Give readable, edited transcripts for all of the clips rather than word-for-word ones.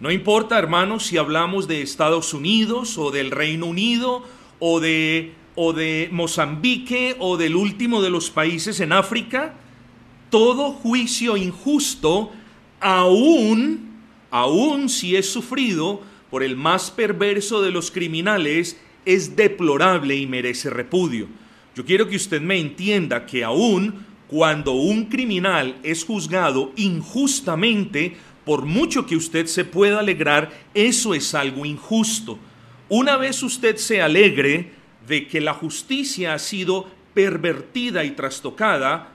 No importa, hermanos, si hablamos de Estados Unidos o del Reino Unido o de Mozambique o del último de los países en África, todo juicio injusto, aún si es sufrido por el más perverso de los criminales, es deplorable y merece repudio. Yo quiero que usted me entienda que aún cuando un criminal es juzgado injustamente, por mucho que usted se pueda alegrar, eso es algo injusto. Una vez usted se alegre de que la justicia ha sido pervertida y trastocada,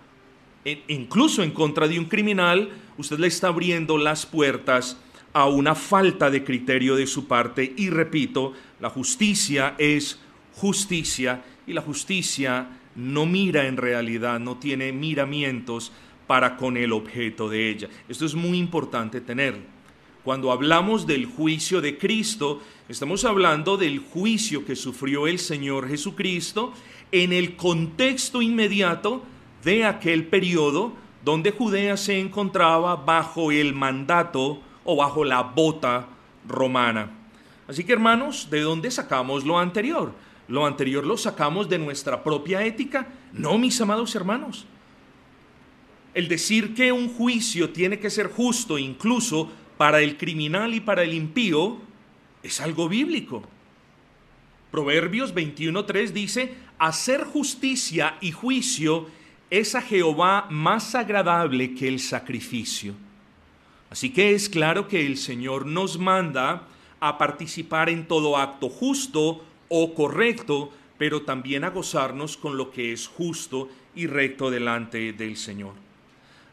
incluso en contra de un criminal, usted le está abriendo las puertas a una falta de criterio de su parte. Y repito, la justicia es justicia y la justicia no mira en realidad, no tiene miramientos para con el objeto de ella. Esto es muy importante tenerlo. Cuando hablamos del juicio de Cristo, estamos hablando del juicio que sufrió el Señor Jesucristo en el contexto inmediato de aquel periodo donde Judea se encontraba bajo el mandato o bajo la bota romana. Así que, hermanos, ¿de dónde sacamos lo anterior? ¿Lo anterior lo sacamos de nuestra propia ética? No, mis amados hermanos. El decir que un juicio tiene que ser justo incluso para el criminal y para el impío es algo bíblico. Proverbios 21:3 dice: hacer justicia y juicio es a Jehová más agradable que el sacrificio. Así que es claro que el Señor nos manda a participar en todo acto justo o correcto, pero también a gozarnos con lo que es justo y recto delante del Señor.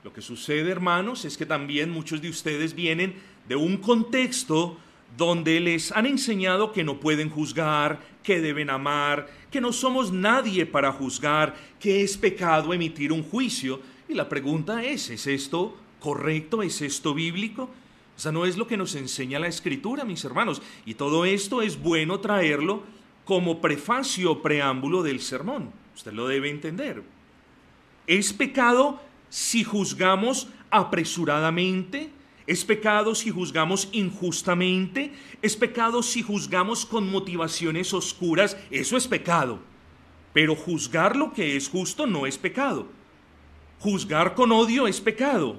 Lo que sucede, hermanos, es que también muchos de ustedes vienen de un contexto donde les han enseñado que no pueden juzgar, que deben amar, que no somos nadie para juzgar, que es pecado emitir un juicio. Y la pregunta ¿es esto correcto? ¿Es esto bíblico? O sea, no es lo que nos enseña la Escritura, mis hermanos. Y todo esto es bueno traerlo como prefacio o preámbulo del sermón. Usted lo debe entender. ¿Es pecado si juzgamos apresuradamente? ¿Es pecado si juzgamos injustamente? ¿Es pecado si juzgamos con motivaciones oscuras? Eso es pecado. Pero juzgar lo que es justo no es pecado. Juzgar con odio es pecado.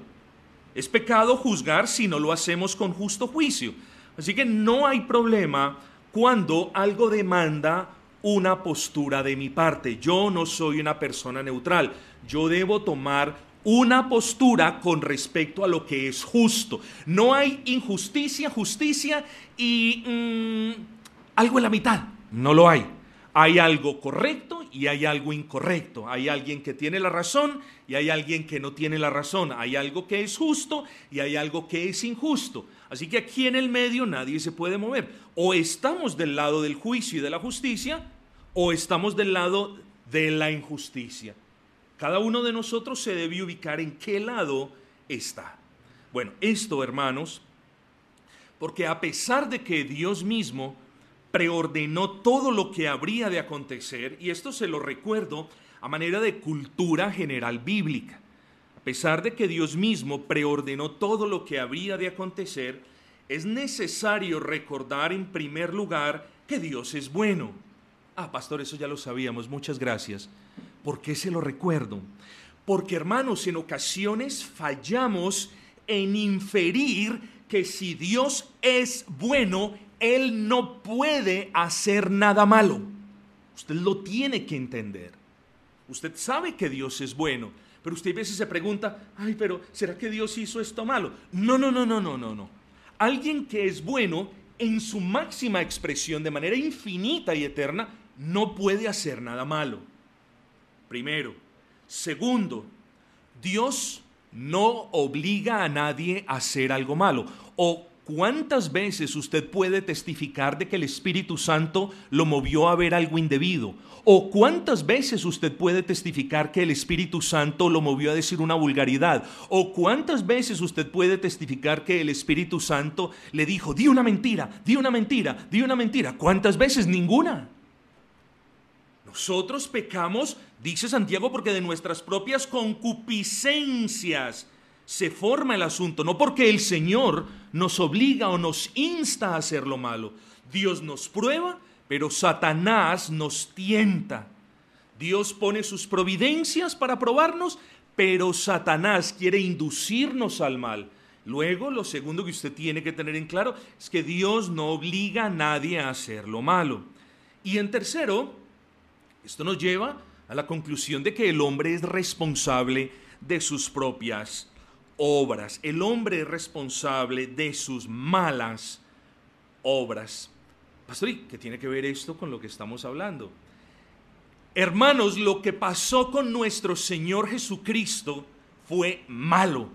Es pecado juzgar si no lo hacemos con justo juicio. Así que no hay problema cuando algo demanda una postura de mi parte. Yo no soy una persona neutral. Yo debo tomar una postura con respecto a lo que es justo. No hay injusticia, justicia y algo en la mitad. No lo hay. Hay algo correcto y hay algo incorrecto. Hay alguien que tiene la razón y hay alguien que no tiene la razón. Hay algo que es justo y hay algo que es injusto. Así que aquí en el medio nadie se puede mover. O estamos del lado del juicio y de la justicia, o estamos del lado de la injusticia. Cada uno de nosotros se debe ubicar en qué lado está. Bueno, esto, hermanos, porque a pesar de que Dios mismo preordenó todo lo que habría de acontecer, y esto se lo recuerdo a manera de cultura general bíblica. A pesar de que Dios mismo preordenó todo lo que habría de acontecer, es necesario recordar en primer lugar que Dios es bueno. Ah, pastor, eso ya lo sabíamos, muchas gracias. ¿Por qué se lo recuerdo? Porque, hermanos, en ocasiones fallamos en inferir que si Dios es bueno, Él no puede hacer nada malo. Usted lo tiene que entender. Usted sabe que Dios es bueno, pero usted a veces se pregunta, ay, pero ¿será que Dios hizo esto malo? No. Alguien que es bueno en su máxima expresión, de manera infinita y eterna, no puede hacer nada malo. Primero. Segundo, Dios no obliga a nadie a hacer algo malo. O ¿cuántas veces usted puede testificar de que el Espíritu Santo lo movió a ver algo indebido? ¿O cuántas veces usted puede testificar que el Espíritu Santo lo movió a decir una vulgaridad? ¿O cuántas veces usted puede testificar que el Espíritu Santo le dijo, di una mentira, di una mentira, di una mentira? ¿Cuántas veces? Ninguna. Nosotros pecamos, dice Santiago, porque de nuestras propias concupiscencias se forma el asunto, no porque el Señor nos obliga o nos insta a hacer lo malo. Dios nos prueba, pero Satanás nos tienta. Dios pone sus providencias para probarnos, pero Satanás quiere inducirnos al mal. Luego, lo segundo que usted tiene que tener en claro es que Dios no obliga a nadie a hacer lo malo. Y en tercero, esto nos lleva a la conclusión de que el hombre es responsable de sus propias obras. El hombre es responsable de sus malas obras. Pastor, ¿y qué tiene que ver esto con lo que estamos hablando? Hermanos, lo que pasó con nuestro Señor Jesucristo fue malo.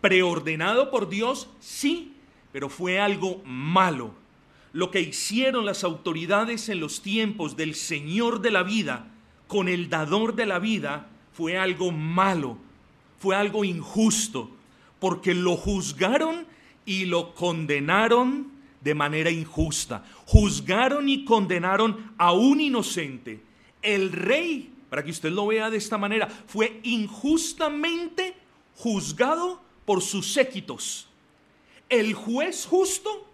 Preordenado por Dios, sí, pero fue algo malo. Lo que hicieron las autoridades en los tiempos del Señor de la vida, con el dador de la vida, fue algo malo, fue algo injusto, porque lo juzgaron y lo condenaron de manera injusta. Juzgaron y condenaron a un inocente. El rey, para que usted lo vea de esta manera, fue injustamente juzgado por sus séquitos. El juez justo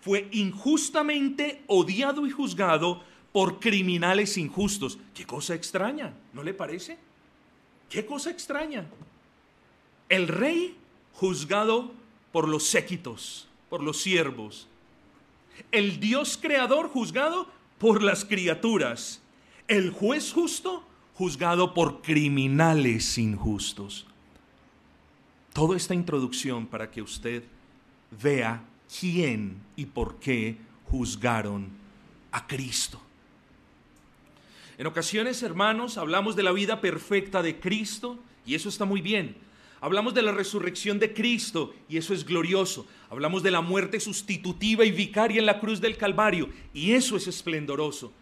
fue injustamente odiado y juzgado por criminales injustos. ¡Qué cosa extraña! ¿No le parece? ¡Qué cosa extraña! El rey juzgado por los séquitos, por los siervos. El Dios creador juzgado por las criaturas. El juez justo juzgado por criminales injustos. Toda esta introducción para que usted vea quién y por qué juzgaron a Cristo. En ocasiones, hermanos, hablamos de la vida perfecta de Cristo y eso está muy bien. Hablamos de la resurrección de Cristo y eso es glorioso. Hablamos de la muerte sustitutiva y vicaria en la cruz del Calvario y eso es esplendoroso.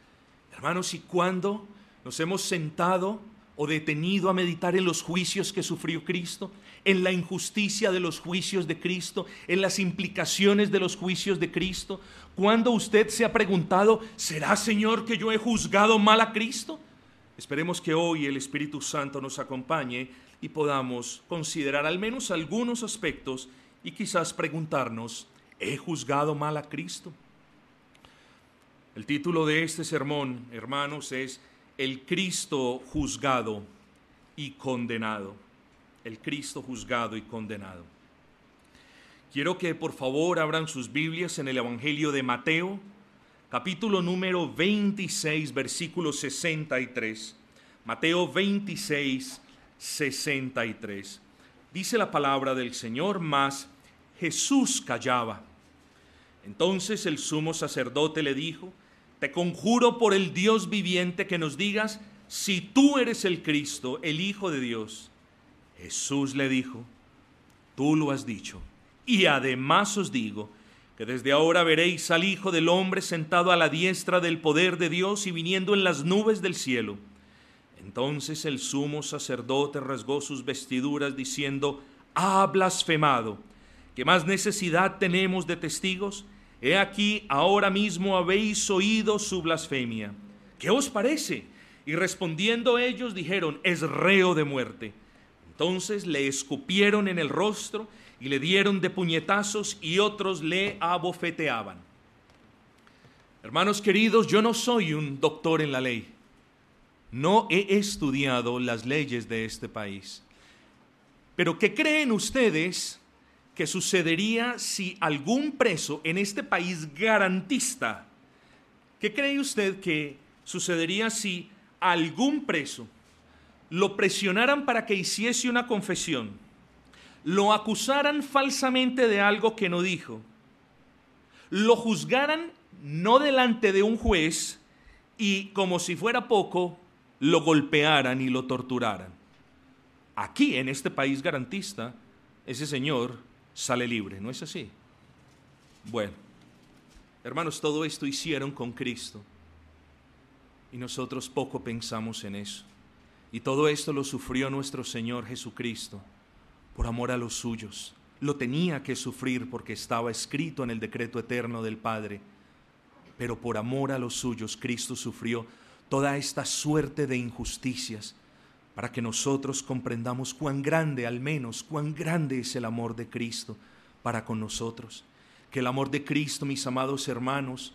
Hermanos, ¿y cuándo nos hemos sentado o detenido a meditar en los juicios que sufrió Cristo, en la injusticia de los juicios de Cristo, en las implicaciones de los juicios de Cristo? ¿Cuándo usted se ha preguntado, ¿será, Señor, que yo he juzgado mal a Cristo? Esperemos que hoy el Espíritu Santo nos acompañe y podamos considerar al menos algunos aspectos y quizás preguntarnos, ¿he juzgado mal a Cristo? El título de este sermón, hermanos, es El Cristo Juzgado y Condenado. El Cristo Juzgado y Condenado. Quiero que por favor abran sus Biblias en el Evangelio de Mateo, capítulo número 26, versículo 63. Mateo 26, 63. Dice la palabra del Señor, mas Jesús callaba. Entonces el sumo sacerdote le dijo, te conjuro por el Dios viviente que nos digas si tú eres el Cristo, el Hijo de Dios. Jesús le dijo, tú lo has dicho, y además os digo que desde ahora veréis al Hijo del Hombre sentado a la diestra del poder de Dios y viniendo en las nubes del cielo. Entonces el sumo sacerdote rasgó sus vestiduras diciendo, ha blasfemado, ¿qué más necesidad tenemos de testigos? He aquí, ahora mismo habéis oído su blasfemia. ¿Qué os parece? Y respondiendo ellos dijeron, es reo de muerte. Entonces le escupieron en el rostro y le dieron de puñetazos y otros le abofeteaban. Hermanos queridos, yo no soy un doctor en la ley. No he estudiado las leyes de este país. Pero ¿qué creen ustedes que sucedería si algún preso en este país garantista, qué cree usted que sucedería si algún preso lo presionaran para que hiciese una confesión, lo acusaran falsamente de algo que no dijo, lo juzgaran no delante de un juez y como si fuera poco, lo golpearan y lo torturaran? Aquí, en este país garantista, ese señor sale libre, ¿no es así? Bueno, hermanos, todo esto hicieron con Cristo y nosotros poco pensamos en eso. Y todo esto lo sufrió nuestro Señor Jesucristo por amor a los suyos. Lo tenía que sufrir porque estaba escrito en el decreto eterno del Padre, pero por amor a los suyos Cristo sufrió toda esta suerte de injusticias. para que nosotros comprendamos cuán grande, al menos, cuán grande es el amor de Cristo para con nosotros. Que el amor de Cristo, mis amados hermanos,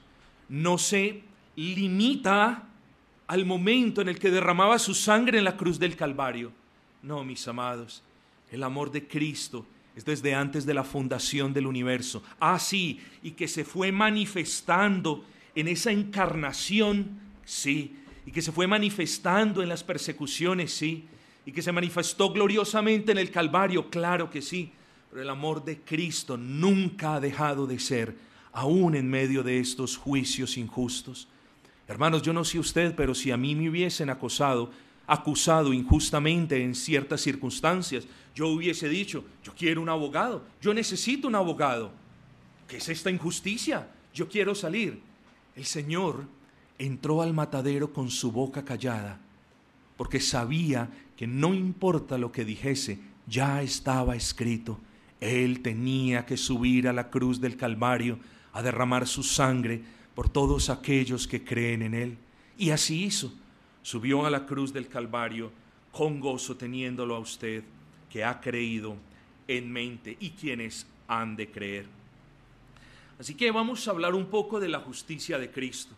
no se limita al momento en el que derramaba su sangre en la cruz del Calvario. No, mis amados, el amor de Cristo es desde antes de la fundación del universo. Así, y que se fue manifestando en esa encarnación, sí, y que se fue manifestando en las persecuciones, sí, y que se manifestó gloriosamente en el Calvario, claro que sí, pero el amor de Cristo nunca ha dejado de ser, aún en medio de estos juicios injustos. Hermanos, yo no sé usted, pero si a mí me hubiesen acusado injustamente en ciertas circunstancias, yo hubiese dicho, yo quiero un abogado, yo necesito un abogado. ¿Qué es esta injusticia? Yo quiero salir. El Señor entró al matadero con su boca callada, porque sabía que no importa lo que dijese, ya estaba escrito. Él tenía que subir a la cruz del Calvario a derramar su sangre por todos aquellos que creen en Él. Y así hizo. Subió a la cruz del Calvario con gozo, teniéndolo a usted que ha creído en mente y quienes han de creer. Así que vamos a hablar un poco de la justicia de Cristo.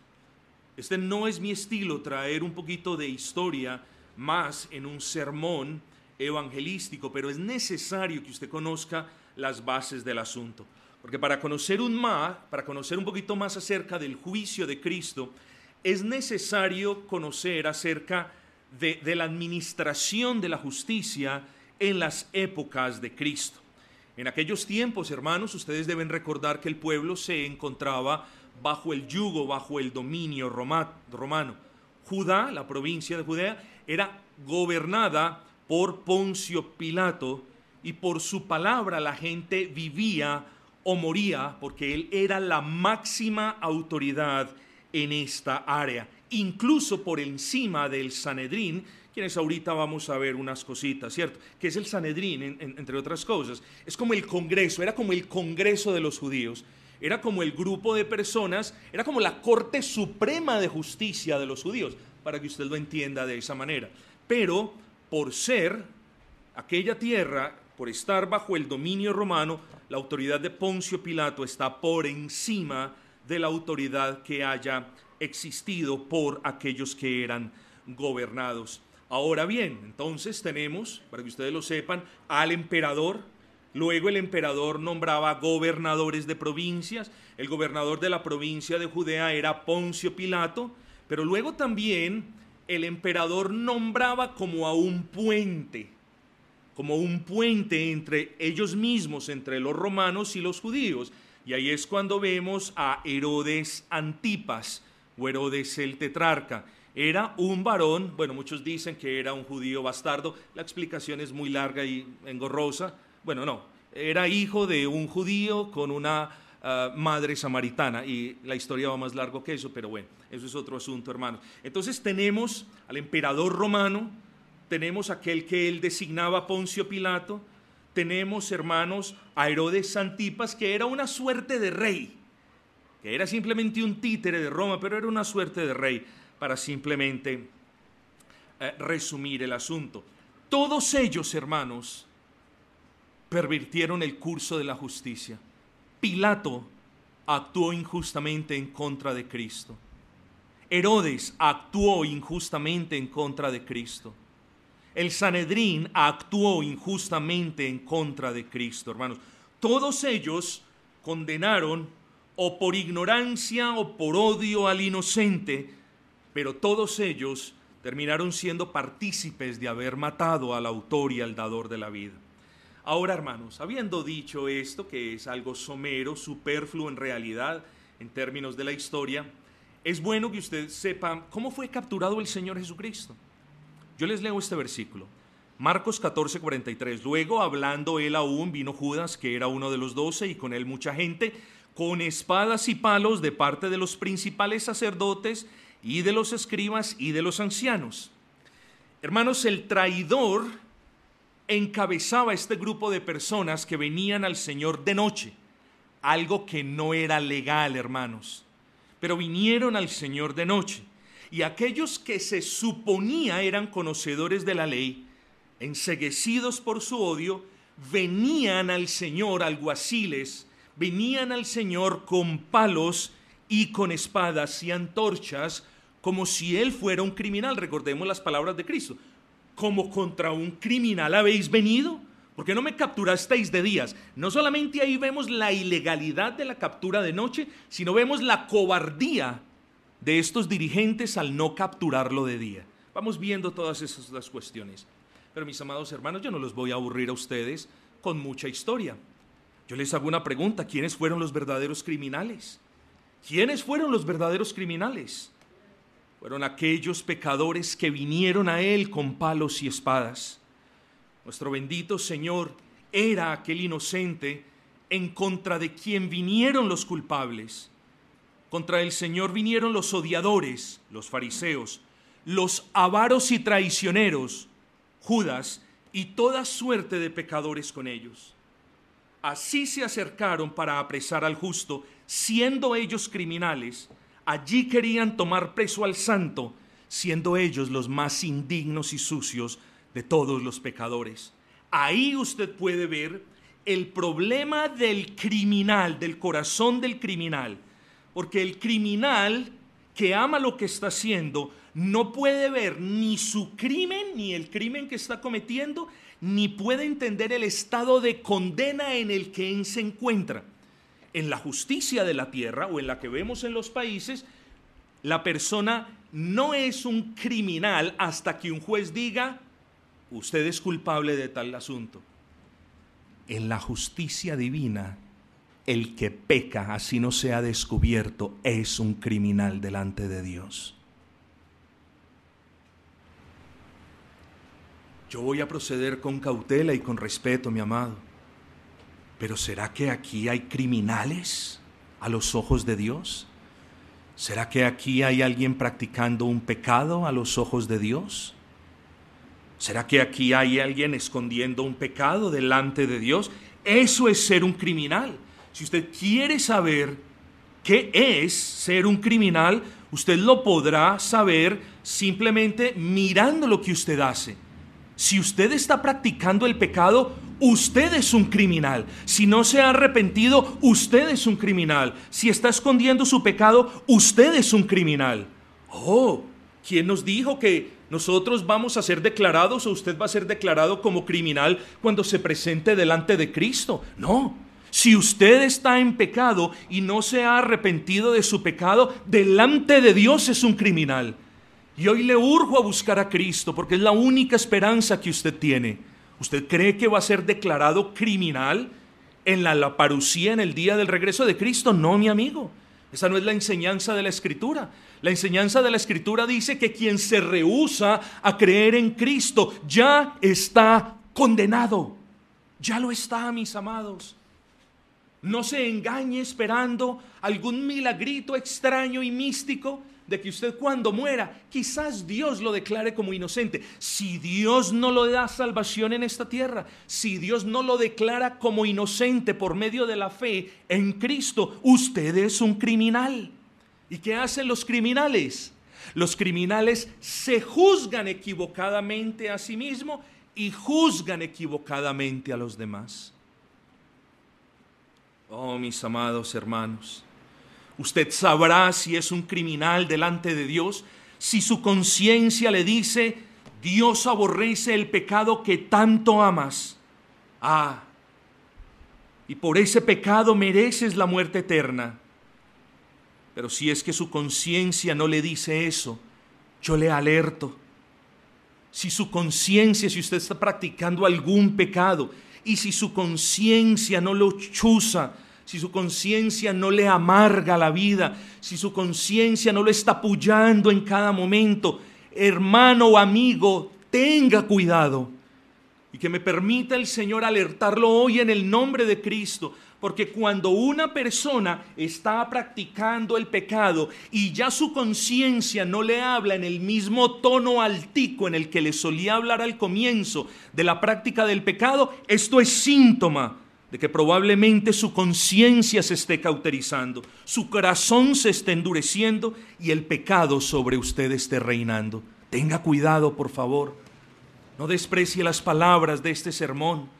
Este no es mi estilo, traer un poquito de historia más en un sermón evangelístico, pero es necesario que usted conozca las bases del asunto. Porque para conocer un poquito más acerca del juicio de Cristo, es necesario conocer acerca de la administración de la justicia en las épocas de Cristo. En aquellos tiempos, hermanos, ustedes deben recordar que el pueblo se encontraba bajo el yugo, bajo el dominio romano. Judá, la provincia de Judea, era gobernada por Poncio Pilato, y por su palabra la gente vivía o moría, porque él era la máxima autoridad en esta área, incluso por encima del Sanedrín, quienes ahorita vamos a ver unas cositas, ¿cierto? Que es el Sanedrín, entre otras cosas. Es como el Congreso, era como el Congreso de los judíos, era como el grupo de personas, era como la Corte Suprema de Justicia de los judíos, para que usted lo entienda de esa manera. Pero por ser aquella tierra, por estar bajo el dominio romano, la autoridad de Poncio Pilato está por encima de la autoridad que haya existido por aquellos que eran gobernados. Ahora bien, entonces tenemos, para que ustedes lo sepan, al emperador. Luego el emperador nombraba gobernadores de provincias. El gobernador de la provincia de Judea era Poncio Pilato, pero luego también el emperador nombraba como a un puente entre ellos mismos, entre los romanos y los judíos. Y ahí es cuando vemos a Herodes Antipas, o Herodes el tetrarca. Era un varón, bueno, muchos dicen que era un judío bastardo, la explicación es muy larga y engorrosa. Bueno, no, era hijo de un judío con una madre samaritana, y la historia va más largo que eso, pero bueno, eso es otro asunto, hermanos. Entonces tenemos al emperador romano, tenemos aquel que él designaba, Poncio Pilato, tenemos, hermanos, a Herodes Antipas, que era una suerte de rey, que era simplemente un títere de Roma, pero era una suerte de rey, para simplemente resumir el asunto. Todos ellos, hermanos, pervirtieron el curso de la justicia. Pilato actuó injustamente en contra de Cristo. Herodes actuó injustamente en contra de Cristo. El Sanedrín actuó injustamente en contra de Cristo, hermanos. Todos ellos condenaron o por ignorancia o por odio al inocente, pero todos ellos terminaron siendo partícipes de haber matado al autor y al dador de la vida. Ahora, hermanos, habiendo dicho esto, que es algo somero, superfluo en realidad, en términos de la historia, es bueno que usted sepa cómo fue capturado el Señor Jesucristo. Yo les leo este versículo, Marcos 14:43. Luego, hablando él aún, vino Judas, que era uno de los 12, y con él mucha gente, con espadas y palos de parte de los principales sacerdotes y de los escribas y de los ancianos. Hermanos, el traidor encabezaba este grupo de personas que venían al Señor de noche, algo que no era legal, hermanos, pero vinieron al Señor de noche, y aquellos que se suponía eran conocedores de la ley, enceguecidos por su odio, venían al Señor alguaciles, venían al Señor con palos y con espadas y antorchas, como si Él fuera un criminal. Recordemos las palabras de Cristo. ¿Como contra un criminal habéis venido? ¿Por qué no me capturasteis de días? No solamente ahí vemos la ilegalidad de la captura de noche, sino vemos la cobardía de estos dirigentes al no capturarlo de día. Vamos viendo todas esas cuestiones. Pero mis amados hermanos, yo no los voy a aburrir a ustedes con mucha historia. Yo les hago una pregunta: ¿quiénes fueron los verdaderos criminales? ¿Quiénes fueron los verdaderos criminales? Fueron aquellos pecadores que vinieron a Él con palos y espadas. Nuestro bendito Señor era aquel inocente en contra de quien vinieron los culpables. Contra el Señor vinieron los odiadores, los fariseos, los avaros y traicioneros, Judas y toda suerte de pecadores con ellos. Así se acercaron para apresar al justo, siendo ellos criminales. Allí querían tomar preso al santo, siendo ellos los más indignos y sucios de todos los pecadores. Ahí usted puede ver el problema del criminal, del corazón del criminal, porque el criminal que ama lo que está haciendo no puede ver ni su crimen, ni el crimen que está cometiendo, ni puede entender el estado de condena en el que él se encuentra. En la justicia de la tierra, o en la que vemos en los países, la persona no es un criminal hasta que un juez diga: usted es culpable de tal asunto. En la justicia divina, el que peca, así no sea descubierto, es un criminal delante de Dios. Yo voy a proceder con cautela y con respeto, mi amado. Pero ¿será que aquí hay criminales a los ojos de Dios? ¿Será que aquí hay alguien practicando un pecado a los ojos de Dios? ¿Será que aquí hay alguien escondiendo un pecado delante de Dios? Eso es ser un criminal. Si usted quiere saber qué es ser un criminal, usted lo podrá saber simplemente mirando lo que usted hace. Si usted está practicando el pecado, usted es un criminal. Si no se ha arrepentido, usted es un criminal. Si está escondiendo su pecado, usted es un criminal. Oh, ¿quién nos dijo que nosotros vamos a ser declarados, o usted va a ser declarado como criminal cuando se presente delante de Cristo? No. Si usted está en pecado y no se ha arrepentido de su pecado, delante de Dios es un criminal. Y hoy le urjo a buscar a Cristo, porque es la única esperanza que usted tiene. ¿Usted cree que va a ser declarado criminal en la laparucía en el día del regreso de Cristo? No, mi amigo. Esa no es la enseñanza de la Escritura. La enseñanza de la Escritura dice que quien se rehúsa a creer en Cristo ya está condenado. Ya lo está, mis amados. No se engañe esperando algún milagrito extraño y místico de que usted cuando muera, quizás Dios lo declare como inocente. Si Dios no lo da salvación en esta tierra, si Dios no lo declara como inocente por medio de la fe en Cristo, usted es un criminal. ¿Y qué hacen los criminales? Los criminales se juzgan equivocadamente a sí mismos y juzgan equivocadamente a los demás. Oh, mis amados hermanos, usted sabrá si es un criminal delante de Dios, si su conciencia le dice: Dios aborrece el pecado que tanto amas. Ah, y por ese pecado mereces la muerte eterna. Pero si es que su conciencia no le dice eso, yo le alerto. Si su conciencia, si usted está practicando algún pecado, y si su conciencia no lo chuza, si su conciencia no le amarga la vida, si su conciencia no lo está apoyando en cada momento, hermano o amigo, tenga cuidado. Y que me permita el Señor alertarlo hoy en el nombre de Cristo, porque cuando una persona está practicando el pecado y ya su conciencia no le habla en el mismo tono altico en el que le solía hablar al comienzo de la práctica del pecado, esto es síntoma de que probablemente su conciencia se esté cauterizando, su corazón se esté endureciendo y el pecado sobre usted esté reinando. Tenga cuidado, por favor. No desprecie las palabras de este sermón.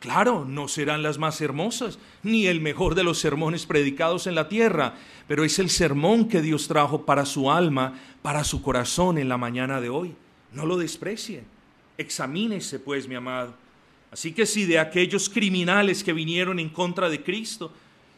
Claro, no serán las más hermosas, ni el mejor de los sermones predicados en la tierra, pero es el sermón que Dios trajo para su alma, para su corazón en la mañana de hoy. No lo desprecie. Examínese, pues, mi amado. Así que si de aquellos criminales que vinieron en contra de Cristo,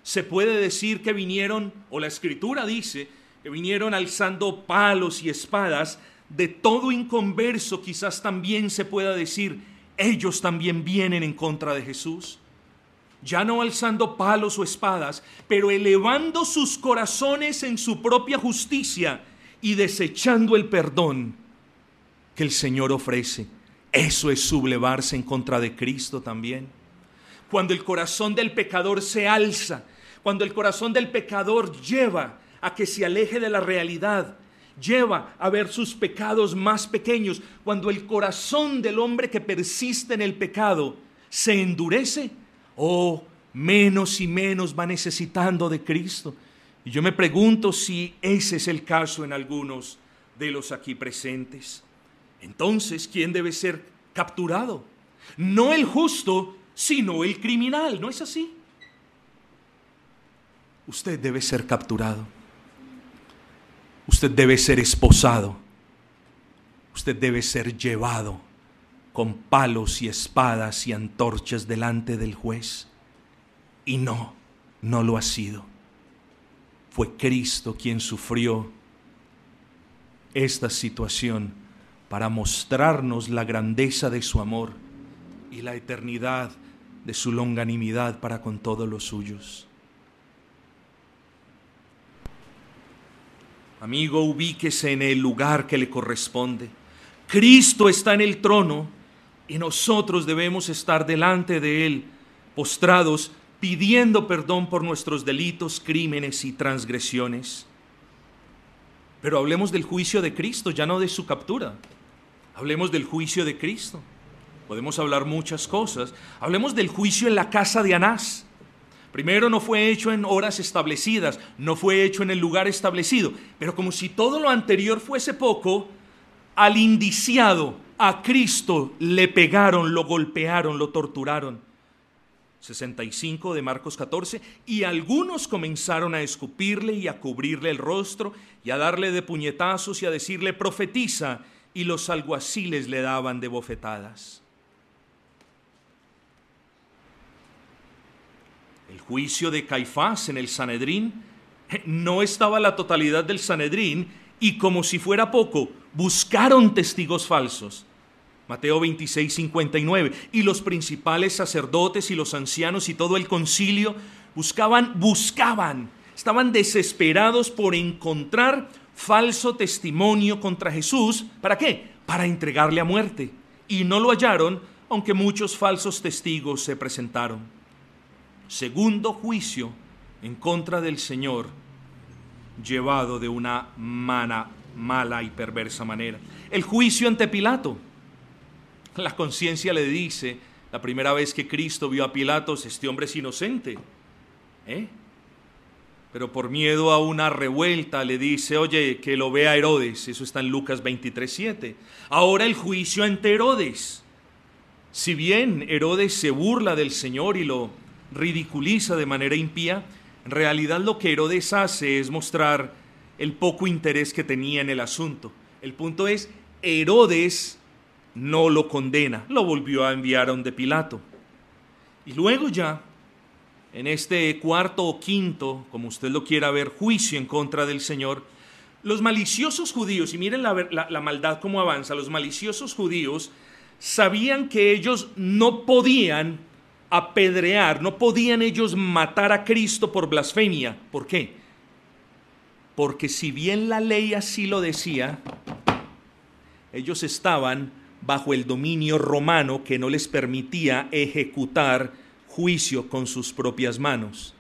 se puede decir que vinieron, o la Escritura dice, que vinieron alzando palos y espadas, de todo inconverso quizás también se pueda decir, ellos también vienen en contra de Jesús, ya no alzando palos o espadas, pero elevando sus corazones en su propia justicia y desechando el perdón que el Señor ofrece. Eso es sublevarse en contra de Cristo también. Cuando el corazón del pecador se alza, cuando el corazón del pecador lleva a que se aleje de la realidad, lleva a ver sus pecados más pequeños, cuando el corazón del hombre que persiste en el pecado se endurece, menos y menos va necesitando de Cristo. Y yo me pregunto si ese es el caso en algunos de los aquí presentes. Entonces, ¿quién debe ser capturado? No el justo, sino el criminal, ¿no es así? Usted debe ser capturado. Usted debe ser esposado, usted debe ser llevado con palos y espadas y antorchas delante del juez. Y no lo ha sido. Fue Cristo quien sufrió esta situación para mostrarnos la grandeza de su amor y la eternidad de su longanimidad para con todos los suyos. Amigo, ubíquese en el lugar que le corresponde. Cristo está en el trono y nosotros debemos estar delante de Él, postrados, pidiendo perdón por nuestros delitos, crímenes y transgresiones. Pero hablemos del juicio de Cristo, ya no de su captura. Hablemos del juicio de Cristo. Podemos hablar muchas cosas. Hablemos del juicio en la casa de Anás. Primero, no fue hecho en horas establecidas, no fue hecho en el lugar establecido, pero como si todo lo anterior fuese poco, al indiciado, a Cristo, le pegaron, lo golpearon, lo torturaron. 65 de Marcos 14, y algunos comenzaron a escupirle y a cubrirle el rostro y a darle de puñetazos y a decirle profetiza, y los alguaciles le daban de bofetadas. El juicio de Caifás en el Sanedrín, no estaba la totalidad del Sanedrín y como si fuera poco, buscaron testigos falsos. Mateo 26, 59. Y los principales sacerdotes y los ancianos y todo el concilio buscaban, estaban desesperados por encontrar falso testimonio contra Jesús. ¿Para qué? Para entregarle a muerte. Y no lo hallaron, aunque muchos falsos testigos se presentaron. Segundo juicio en contra del Señor, llevado de una mala y perversa manera. El juicio ante Pilato. La conciencia le dice, la primera vez que Cristo vio a Pilato, este hombre es inocente. Pero por miedo a una revuelta le dice, oye, que lo vea Herodes. Eso está en Lucas 23:7. Ahora el juicio ante Herodes. Si bien Herodes se burla del Señor y lo ridiculiza de manera impía, en realidad lo que Herodes hace es mostrar el poco interés que tenía en el asunto. El punto es, Herodes no lo condena, lo volvió a enviar a donde Pilato. Y luego ya, en este cuarto o quinto, como usted lo quiera ver, juicio en contra del Señor, los maliciosos judíos, y miren la maldad cómo avanza, los maliciosos judíos sabían que ellos no podían apedrear, no podían ellos matar a Cristo por blasfemia. ¿Por qué? Porque si bien la ley así lo decía, ellos estaban bajo el dominio romano que no les permitía ejecutar juicio con sus propias manos.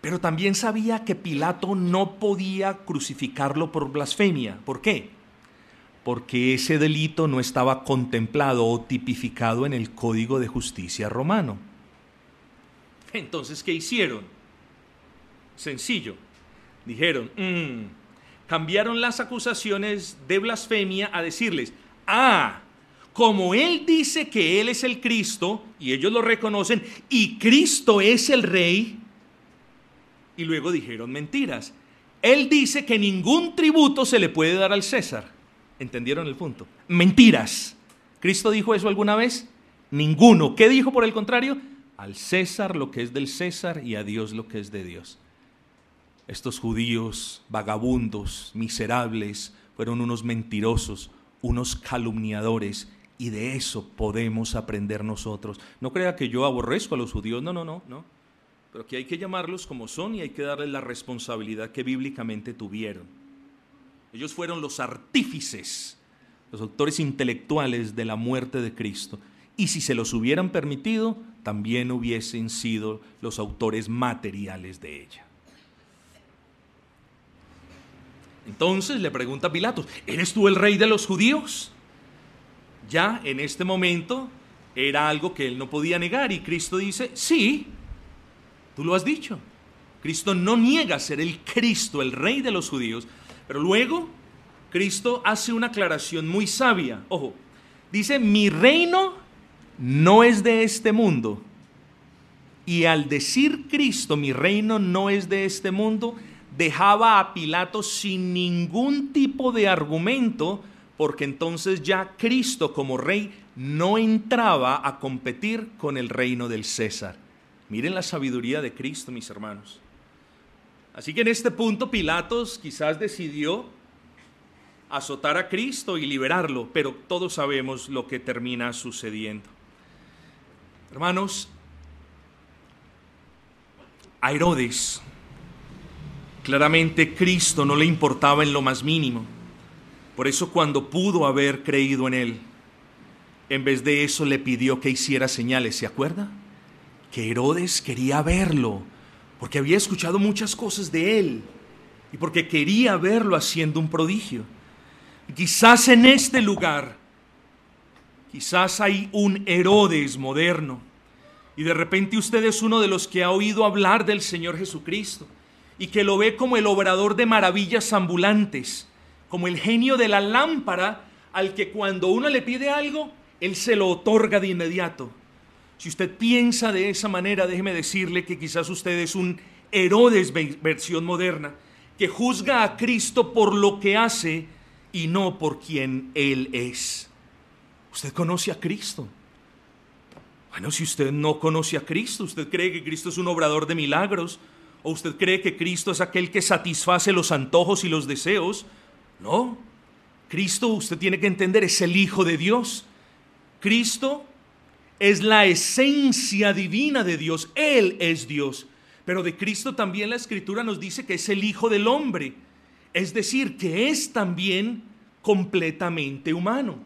Pero también sabía que Pilato no podía crucificarlo por blasfemia. ¿Por qué? porque ese delito no estaba contemplado o tipificado en el Código de Justicia romano. Entonces, ¿qué hicieron? Sencillo. Dijeron, cambiaron las acusaciones de blasfemia a decirles, como él dice que él es el Cristo, y ellos lo reconocen, y Cristo es el Rey, y luego dijeron mentiras. Él dice que ningún tributo se le puede dar al César. ¿Entendieron el punto? Mentiras. ¿Cristo dijo eso alguna vez? Ninguno. ¿Qué dijo por el contrario? Al César lo que es del César y a Dios lo que es de Dios. Estos judíos, vagabundos, miserables, fueron unos mentirosos, unos calumniadores, y de eso podemos aprender nosotros. No crea que yo aborrezco a los judíos, no. Pero que hay que llamarlos como son y hay que darles la responsabilidad que bíblicamente tuvieron. Ellos fueron los artífices, los autores intelectuales de la muerte de Cristo. Y si se los hubieran permitido, también hubiesen sido los autores materiales de ella. Entonces le pregunta a Pilato, ¿eres tú el rey de los judíos? Ya en este momento era algo que él no podía negar, y Cristo dice, sí, tú lo has dicho. Cristo no niega ser el Cristo, el rey de los judíos, pero luego Cristo hace una aclaración muy sabia. Ojo, dice, mi reino no es de este mundo. Y al decir Cristo, mi reino no es de este mundo, dejaba a Pilato sin ningún tipo de argumento, porque entonces ya Cristo como rey no entraba a competir con el reino del César. Miren la sabiduría de Cristo, mis hermanos. Así que en este punto Pilatos quizás decidió azotar a Cristo y liberarlo, pero todos sabemos lo que termina sucediendo. Hermanos, a Herodes claramente Cristo no le importaba en lo más mínimo. Por eso cuando pudo haber creído en él, en vez de eso le pidió que hiciera señales. ¿Se acuerda? Que Herodes quería verlo, porque había escuchado muchas cosas de él y porque quería verlo haciendo un prodigio. Quizás en este lugar, quizás hay un Herodes moderno, y de repente usted es uno de los que ha oído hablar del Señor Jesucristo, y que lo ve como el obrador de maravillas ambulantes, como el genio de la lámpara al que cuando uno le pide algo, él se lo otorga de inmediato. Si usted piensa de esa manera, déjeme decirle que quizás usted es un Herodes versión moderna, que juzga a Cristo por lo que hace y no por quien él es. Usted conoce a Cristo. Bueno, si usted no conoce a Cristo, usted cree que Cristo es un obrador de milagros, ¿o usted cree que Cristo es aquel que satisface los antojos y los deseos? No. Cristo, usted tiene que entender, es el Hijo de Dios. Cristo es la esencia divina de Dios. Él es Dios. Pero de Cristo también la Escritura nos dice que es el Hijo del Hombre. Es decir, que es también completamente humano.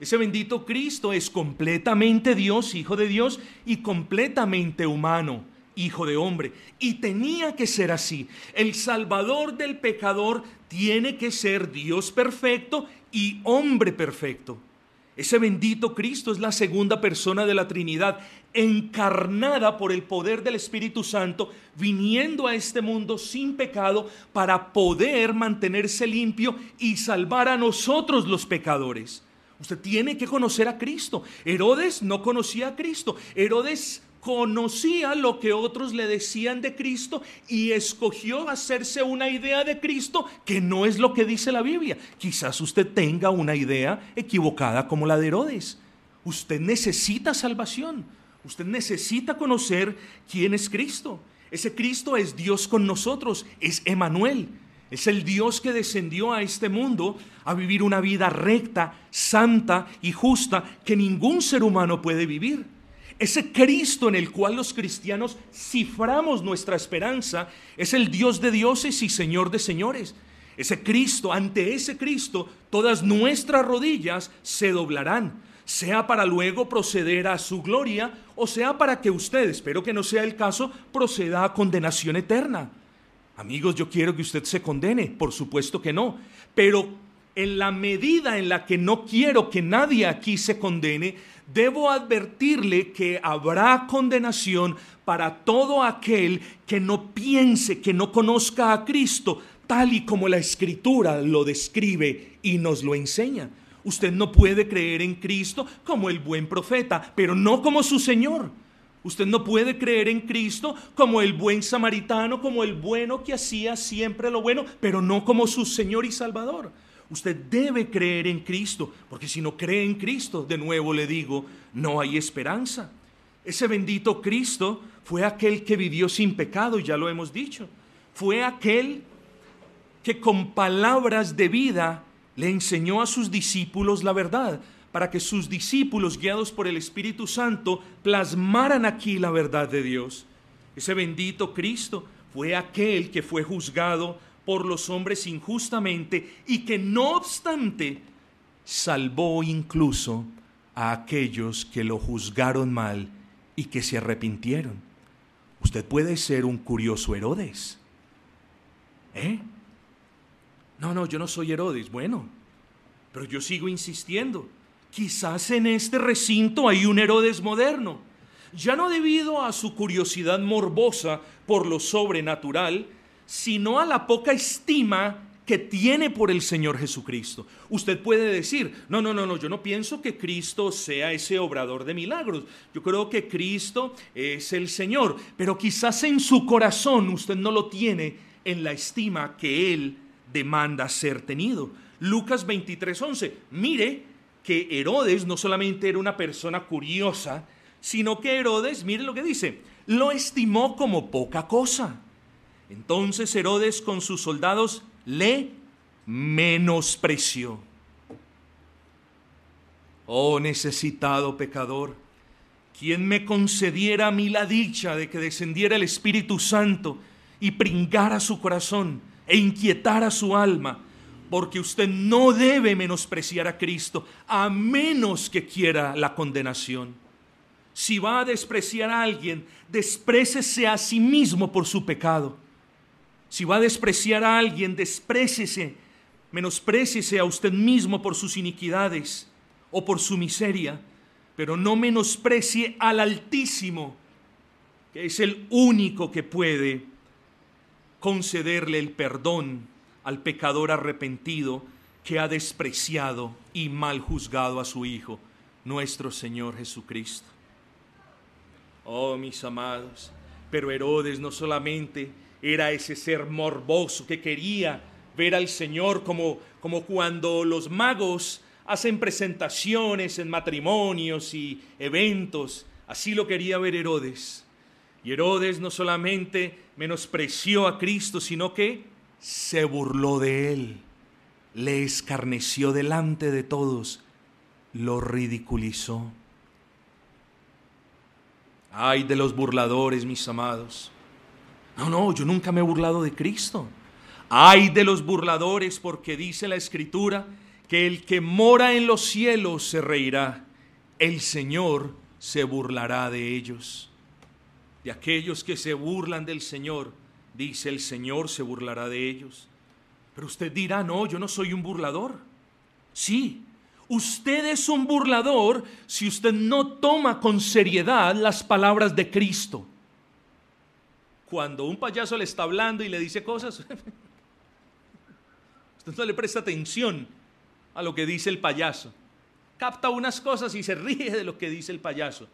Ese bendito Cristo es completamente Dios, Hijo de Dios, y completamente humano, Hijo de hombre, y tenía que ser así. El salvador del pecador tiene que ser Dios perfecto y hombre perfecto. Ese bendito Cristo es la segunda persona de la Trinidad, encarnada por el poder del Espíritu Santo, viniendo a este mundo sin pecado para poder mantenerse limpio y salvar a nosotros los pecadores. Usted tiene que conocer a Cristo. Herodes no conocía a Cristo. Herodes conocía lo que otros le decían de Cristo y escogió hacerse una idea de Cristo que no es lo que dice la Biblia. Quizás usted tenga una idea equivocada como la de Herodes. Usted necesita salvación. Usted necesita conocer quién es Cristo. Ese Cristo es Dios con nosotros, es Emanuel. Es el Dios que descendió a este mundo a vivir una vida recta, santa y justa que ningún ser humano puede vivir. Ese Cristo en el cual los cristianos ciframos nuestra esperanza es el Dios de dioses y Señor de señores. Ese Cristo, ante ese Cristo, todas nuestras rodillas se doblarán, sea para luego proceder a su gloria o sea para que usted, espero que no sea el caso, proceda a condenación eterna. Amigos, yo quiero que usted se condene, por supuesto que no, pero en la medida en la que no quiero que nadie aquí se condene, debo advertirle que habrá condenación para todo aquel que no piense, que no conozca a Cristo, tal y como la Escritura lo describe y nos lo enseña. Usted no puede creer en Cristo como el buen profeta, pero no como su Señor. Usted no puede creer en Cristo como el buen samaritano, como el bueno que hacía siempre lo bueno, pero no como su Señor y Salvador. Usted debe creer en Cristo, porque si no cree en Cristo, de nuevo le digo, no hay esperanza. Ese bendito Cristo fue aquel que vivió sin pecado, ya lo hemos dicho. Fue aquel que con palabras de vida le enseñó a sus discípulos la verdad, para que sus discípulos, guiados por el Espíritu Santo, plasmaran aquí la verdad de Dios. Ese bendito Cristo fue aquel que fue juzgado por los hombres injustamente y que no obstante salvó incluso a aquellos que lo juzgaron mal y que se arrepintieron. Usted puede ser un curioso Herodes. No, yo no soy Herodes. Bueno, pero yo sigo insistiendo. Quizás en este recinto hay un Herodes moderno, ya no debido a su curiosidad morbosa por lo sobrenatural, sino a la poca estima que tiene por el Señor Jesucristo. Usted puede decir, no, yo no pienso que Cristo sea ese obrador de milagros. Yo creo que Cristo es el Señor, pero quizás en su corazón usted no lo tiene en la estima que Él demanda ser tenido. Lucas 23:11, mire que Herodes no solamente era una persona curiosa, sino que Herodes, mire lo que dice, lo estimó como poca cosa. Entonces Herodes con sus soldados le menospreció. Oh necesitado pecador, ¿quién me concediera a mí la dicha de que descendiera el Espíritu Santo y pringara su corazón e inquietara su alma? Porque usted no debe menospreciar a Cristo, a menos que quiera la condenación. Si va a despreciar a alguien, desprécese a sí mismo por su pecado. Si va a despreciar a alguien, menospréciese a usted mismo por sus iniquidades o por su miseria, pero no menosprecie al Altísimo, que es el único que puede concederle el perdón al pecador arrepentido que ha despreciado y mal juzgado a su Hijo, nuestro Señor Jesucristo. Oh, mis amados, pero Herodes no solamente era ese ser morboso que quería ver al Señor, como cuando los magos hacen presentaciones en matrimonios y eventos. Así lo quería ver Herodes. Y Herodes no solamente menospreció a Cristo, sino que se burló de él, le escarneció delante de todos, lo ridiculizó. ¡Ay de los burladores, mis amados! No, yo nunca me he burlado de Cristo. ¡Ay de los burladores! Porque dice la Escritura que el que mora en los cielos se reirá. El Señor se burlará de ellos. De aquellos que se burlan del Señor, dice el Señor se burlará de ellos. Pero usted dirá, no, yo no soy un burlador. Sí, usted es un burlador si usted no toma con seriedad las palabras de Cristo. Cuando un payaso le está hablando y le dice cosas, usted no le presta atención a lo que dice el payaso. Capta unas cosas y se ríe de lo que dice el payaso.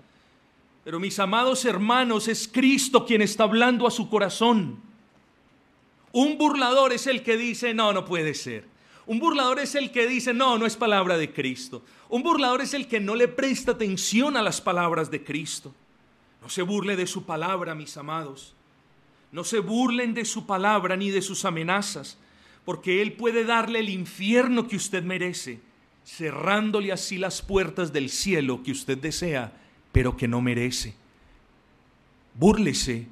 Pero mis amados hermanos, es Cristo quien está hablando a su corazón. Un burlador es el que dice, no puede ser. Un burlador es el que dice, no es palabra de Cristo. Un burlador es el que no le presta atención a las palabras de Cristo. No se burle de su palabra, mis amados. No se burlen de su palabra ni de sus amenazas, porque Él puede darle el infierno que usted merece, cerrándole así las puertas del cielo que usted desea, pero que no merece. Búrlese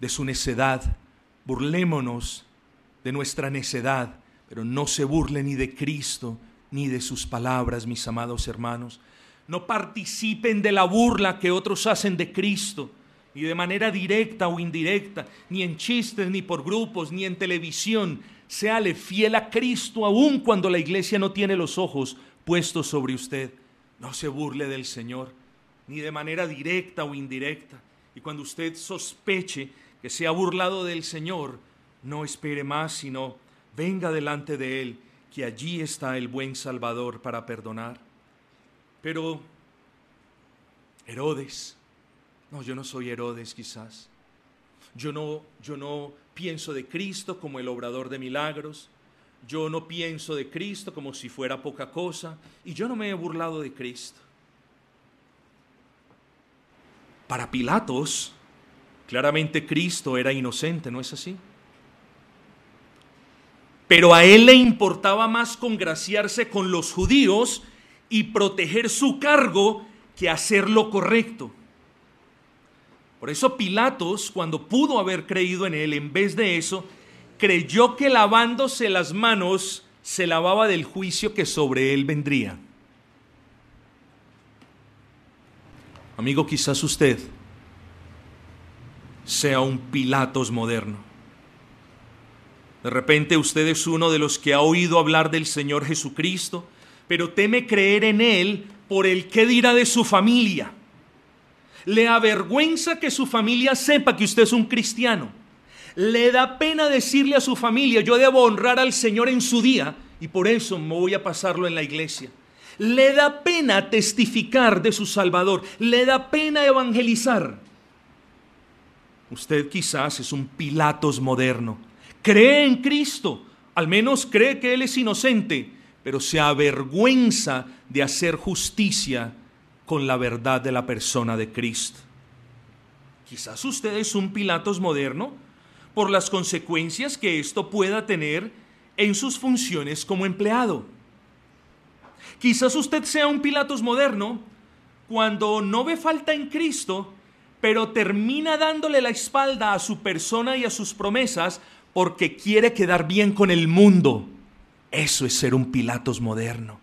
de su necedad. Burlémonos de nuestra necedad, pero no se burle ni de Cristo ni de sus palabras, mis amados hermanos. No participen de la burla que otros hacen de Cristo, ni de manera directa o indirecta, ni en chistes, ni por grupos, ni en televisión, Séale fiel a Cristo aun cuando la iglesia no tiene los ojos puestos sobre usted. No se burle del Señor, ni de manera directa o indirecta. Y cuando usted sospeche que se ha burlado del Señor, no espere más, sino venga delante de Él, que allí está el buen Salvador para perdonar. Pero Herodes, no, yo no soy Herodes quizás. Yo no pienso de Cristo como el obrador de milagros. Yo no pienso de Cristo como si fuera poca cosa. Y yo no me he burlado de Cristo. Para Pilatos, claramente Cristo era inocente, ¿no es así? Pero a él le importaba más congraciarse con los judíos y proteger su cargo que hacer lo correcto. Por eso Pilatos, cuando pudo haber creído en él, en vez de eso, creyó que lavándose las manos se lavaba del juicio que sobre él vendría. Amigo, quizás usted sea un Pilatos moderno. De repente usted es uno de los que ha oído hablar del Señor Jesucristo, pero teme creer en Él por el qué dirá de su familia. Le avergüenza que su familia sepa que usted es un cristiano. Le da pena decirle a su familia, yo debo honrar al Señor en su día y por eso me voy a pasarlo en la iglesia. Le da pena testificar de su Salvador. Le da pena evangelizar. Usted quizás es un Pilatos moderno. Cree en Cristo, al menos cree que Él es inocente, pero se avergüenza de hacer justicia con la verdad de la persona de Cristo. Quizás usted es un Pilatos moderno por las consecuencias que esto pueda tener en sus funciones como empleado. Quizás usted sea un Pilatos moderno cuando no ve falta en Cristo, pero termina dándole la espalda a su persona y a sus promesas porque quiere quedar bien con el mundo. Eso es ser un Pilatos moderno.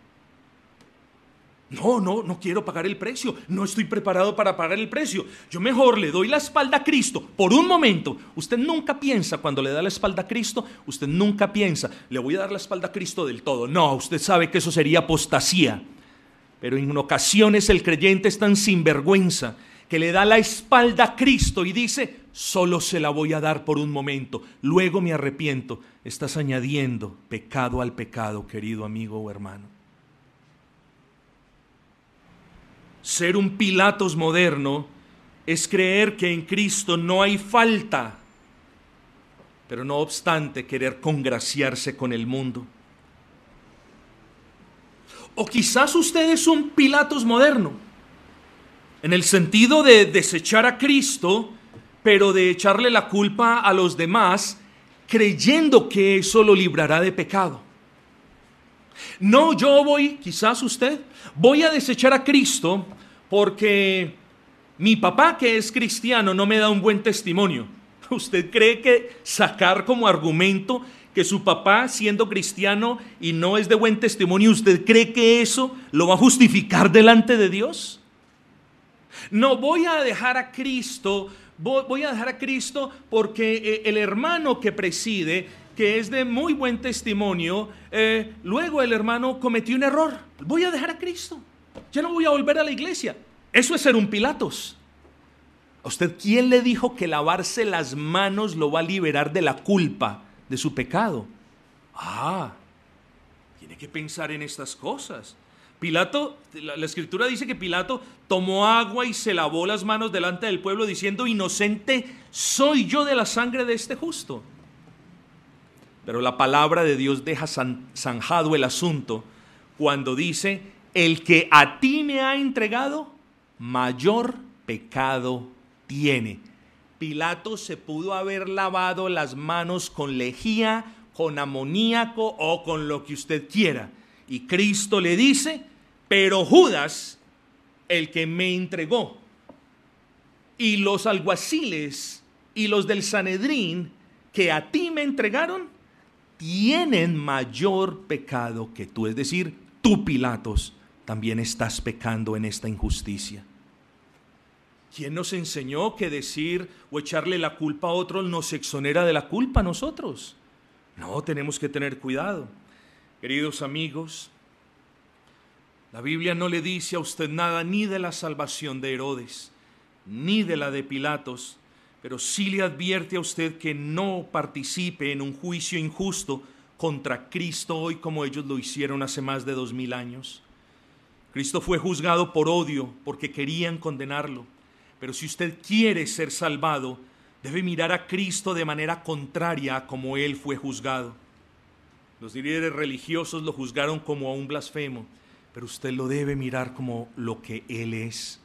No quiero pagar el precio. No estoy preparado para pagar el precio. Yo mejor le doy la espalda a Cristo por un momento. Usted nunca piensa cuando le da la espalda a Cristo, usted nunca piensa, le voy a dar la espalda a Cristo del todo. No, usted sabe que eso sería apostasía. Pero en ocasiones el creyente es tan sinvergüenza que le da la espalda a Cristo y dice, solo se la voy a dar por un momento, luego me arrepiento. Estás añadiendo pecado al pecado, querido amigo o hermano. Ser un Pilatos moderno es creer que en Cristo no hay falta, pero no obstante querer congraciarse con el mundo. O quizás usted es un Pilatos moderno, en el sentido de desechar a Cristo, pero de echarle la culpa a los demás, creyendo que eso lo librará de pecado. No, quizás usted, voy a desechar a Cristo porque mi papá, que es cristiano, no me da un buen testimonio. ¿Usted cree que sacar como argumento que su papá, siendo cristiano y no es de buen testimonio, usted cree que eso lo va a justificar delante de Dios? No, voy a dejar a Cristo porque el hermano que preside, que es de muy buen testimonio, luego el hermano cometió un error. Voy a dejar a Cristo. Ya no voy a volver a la iglesia. Eso es ser un Pilatos. ¿A usted quién le dijo que lavarse las manos lo va a liberar de la culpa, de su pecado? Tiene que pensar en estas cosas. Pilato, la escritura dice que Pilato tomó agua y se lavó las manos delante del pueblo diciendo, inocente soy yo de la sangre de este justo. Pero la palabra de Dios deja zanjado el asunto cuando dice, el que a ti me ha entregado, mayor pecado tiene. Pilato se pudo haber lavado las manos con lejía, con amoníaco o con lo que usted quiera. Y Cristo le dice, pero Judas, el que me entregó, y los alguaciles y los del Sanedrín que a ti me entregaron, tienen mayor pecado que tú. Es decir, tú, Pilatos, también estás pecando en esta injusticia. ¿Quién nos enseñó que decir o echarle la culpa a otros nos exonera de la culpa a nosotros? No, tenemos que tener cuidado. Queridos amigos, la Biblia no le dice a usted nada ni de la salvación de Herodes, ni de la de Pilatos, pero sí le advierte a usted que no participe en un juicio injusto contra Cristo hoy como ellos lo hicieron hace más de 2000 años. Cristo fue juzgado por odio porque querían condenarlo, pero si usted quiere ser salvado, debe mirar a Cristo de manera contraria a como Él fue juzgado. Los líderes religiosos lo juzgaron como a un blasfemo, pero usted lo debe mirar como lo que Él es.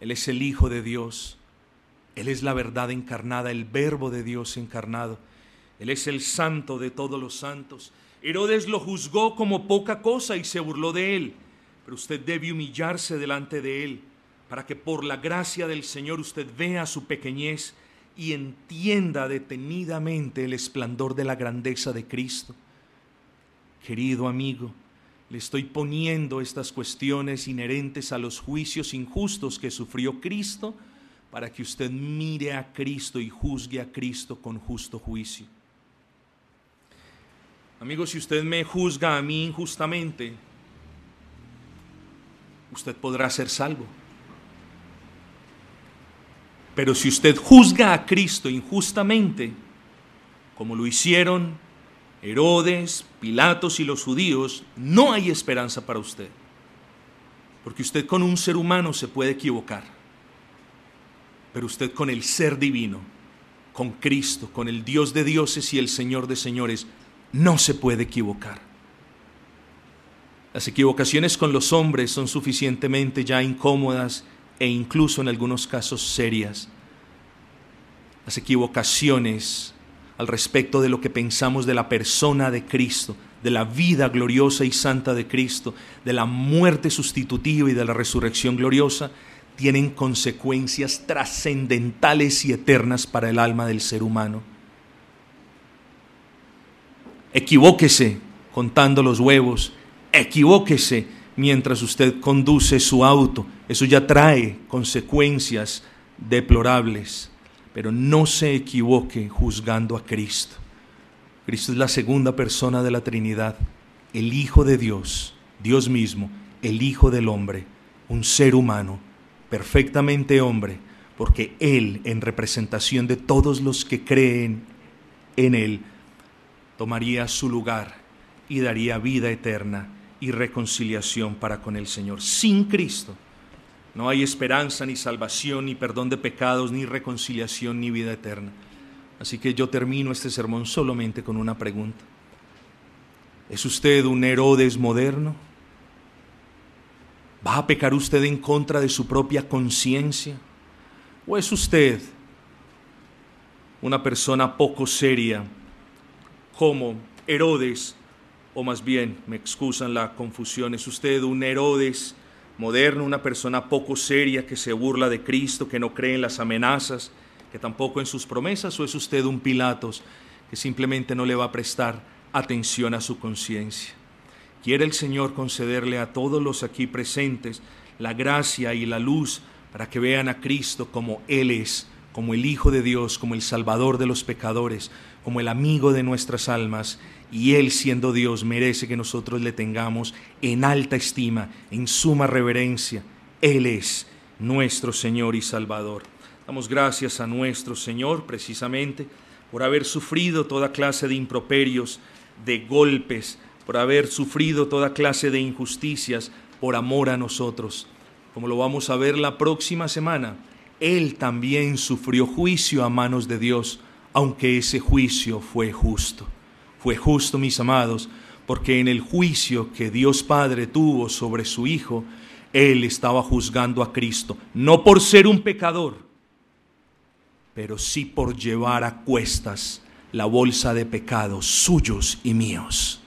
Él es el Hijo de Dios, Él es la verdad encarnada, el Verbo de Dios encarnado. Él es el Santo de todos los santos. Herodes lo juzgó como poca cosa y se burló de Él, pero usted debe humillarse delante de Él para que por la gracia del Señor usted vea su pequeñez y entienda detenidamente el esplendor de la grandeza de Cristo. Querido amigo, le estoy poniendo estas cuestiones inherentes a los juicios injustos que sufrió Cristo para que usted mire a Cristo y juzgue a Cristo con justo juicio. Amigo, si usted me juzga a mí injustamente, usted podrá ser salvo. Pero si usted juzga a Cristo injustamente, como lo hicieron Herodes, Pilatos y los judíos, no hay esperanza para usted. Porque usted con un ser humano se puede equivocar. Pero usted con el ser divino, con Cristo, con el Dios de dioses y el Señor de señores, no se puede equivocar. Las equivocaciones con los hombres son suficientemente ya incómodas e incluso en algunos casos serias. Las equivocaciones al respecto de lo que pensamos de la persona de Cristo, de la vida gloriosa y santa de Cristo, de la muerte sustitutiva y de la resurrección gloriosa, tienen consecuencias trascendentales y eternas para el alma del ser humano. Equivóquese contando los huevos, equivóquese mientras usted conduce su auto. Eso ya trae consecuencias deplorables. Pero no se equivoque juzgando a Cristo. Cristo es la segunda persona de la Trinidad, el Hijo de Dios, Dios mismo, el Hijo del hombre, un ser humano, perfectamente hombre, porque Él, en representación de todos los que creen en Él, tomaría su lugar y daría vida eterna y reconciliación para con el Señor. Sin Cristo no hay esperanza, ni salvación, ni perdón de pecados, ni reconciliación, ni vida eterna. Así que yo termino este sermón solamente con una pregunta. ¿Es usted un Herodes moderno? ¿Va a pecar usted en contra de su propia conciencia? ¿O es usted una persona poco seria como Herodes? O más bien, me excusan la confusión, ¿es usted un Herodes moderno, una persona poco seria que se burla de Cristo, que no cree en las amenazas, que tampoco en sus promesas? ¿O es usted un Pilatos que simplemente no le va a prestar atención a su conciencia? Quiere el Señor concederle a todos los aquí presentes la gracia y la luz para que vean a Cristo como Él es, como el Hijo de Dios, como el Salvador de los pecadores, como el amigo de nuestras almas, y Él, siendo Dios, merece que nosotros le tengamos en alta estima, en suma reverencia. Él es nuestro Señor y Salvador. Damos gracias a nuestro Señor, precisamente, por haber sufrido toda clase de improperios, de golpes, por haber sufrido toda clase de injusticias, por amor a nosotros. Como lo vamos a ver la próxima semana, Él también sufrió juicio a manos de Dios, aunque ese juicio fue justo. Fue justo, mis amados, porque en el juicio que Dios Padre tuvo sobre su Hijo, Él estaba juzgando a Cristo, no por ser un pecador, pero sí por llevar a cuestas la bolsa de pecados suyos y míos.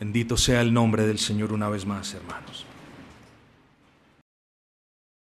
Bendito sea el nombre del Señor una vez más, hermanos.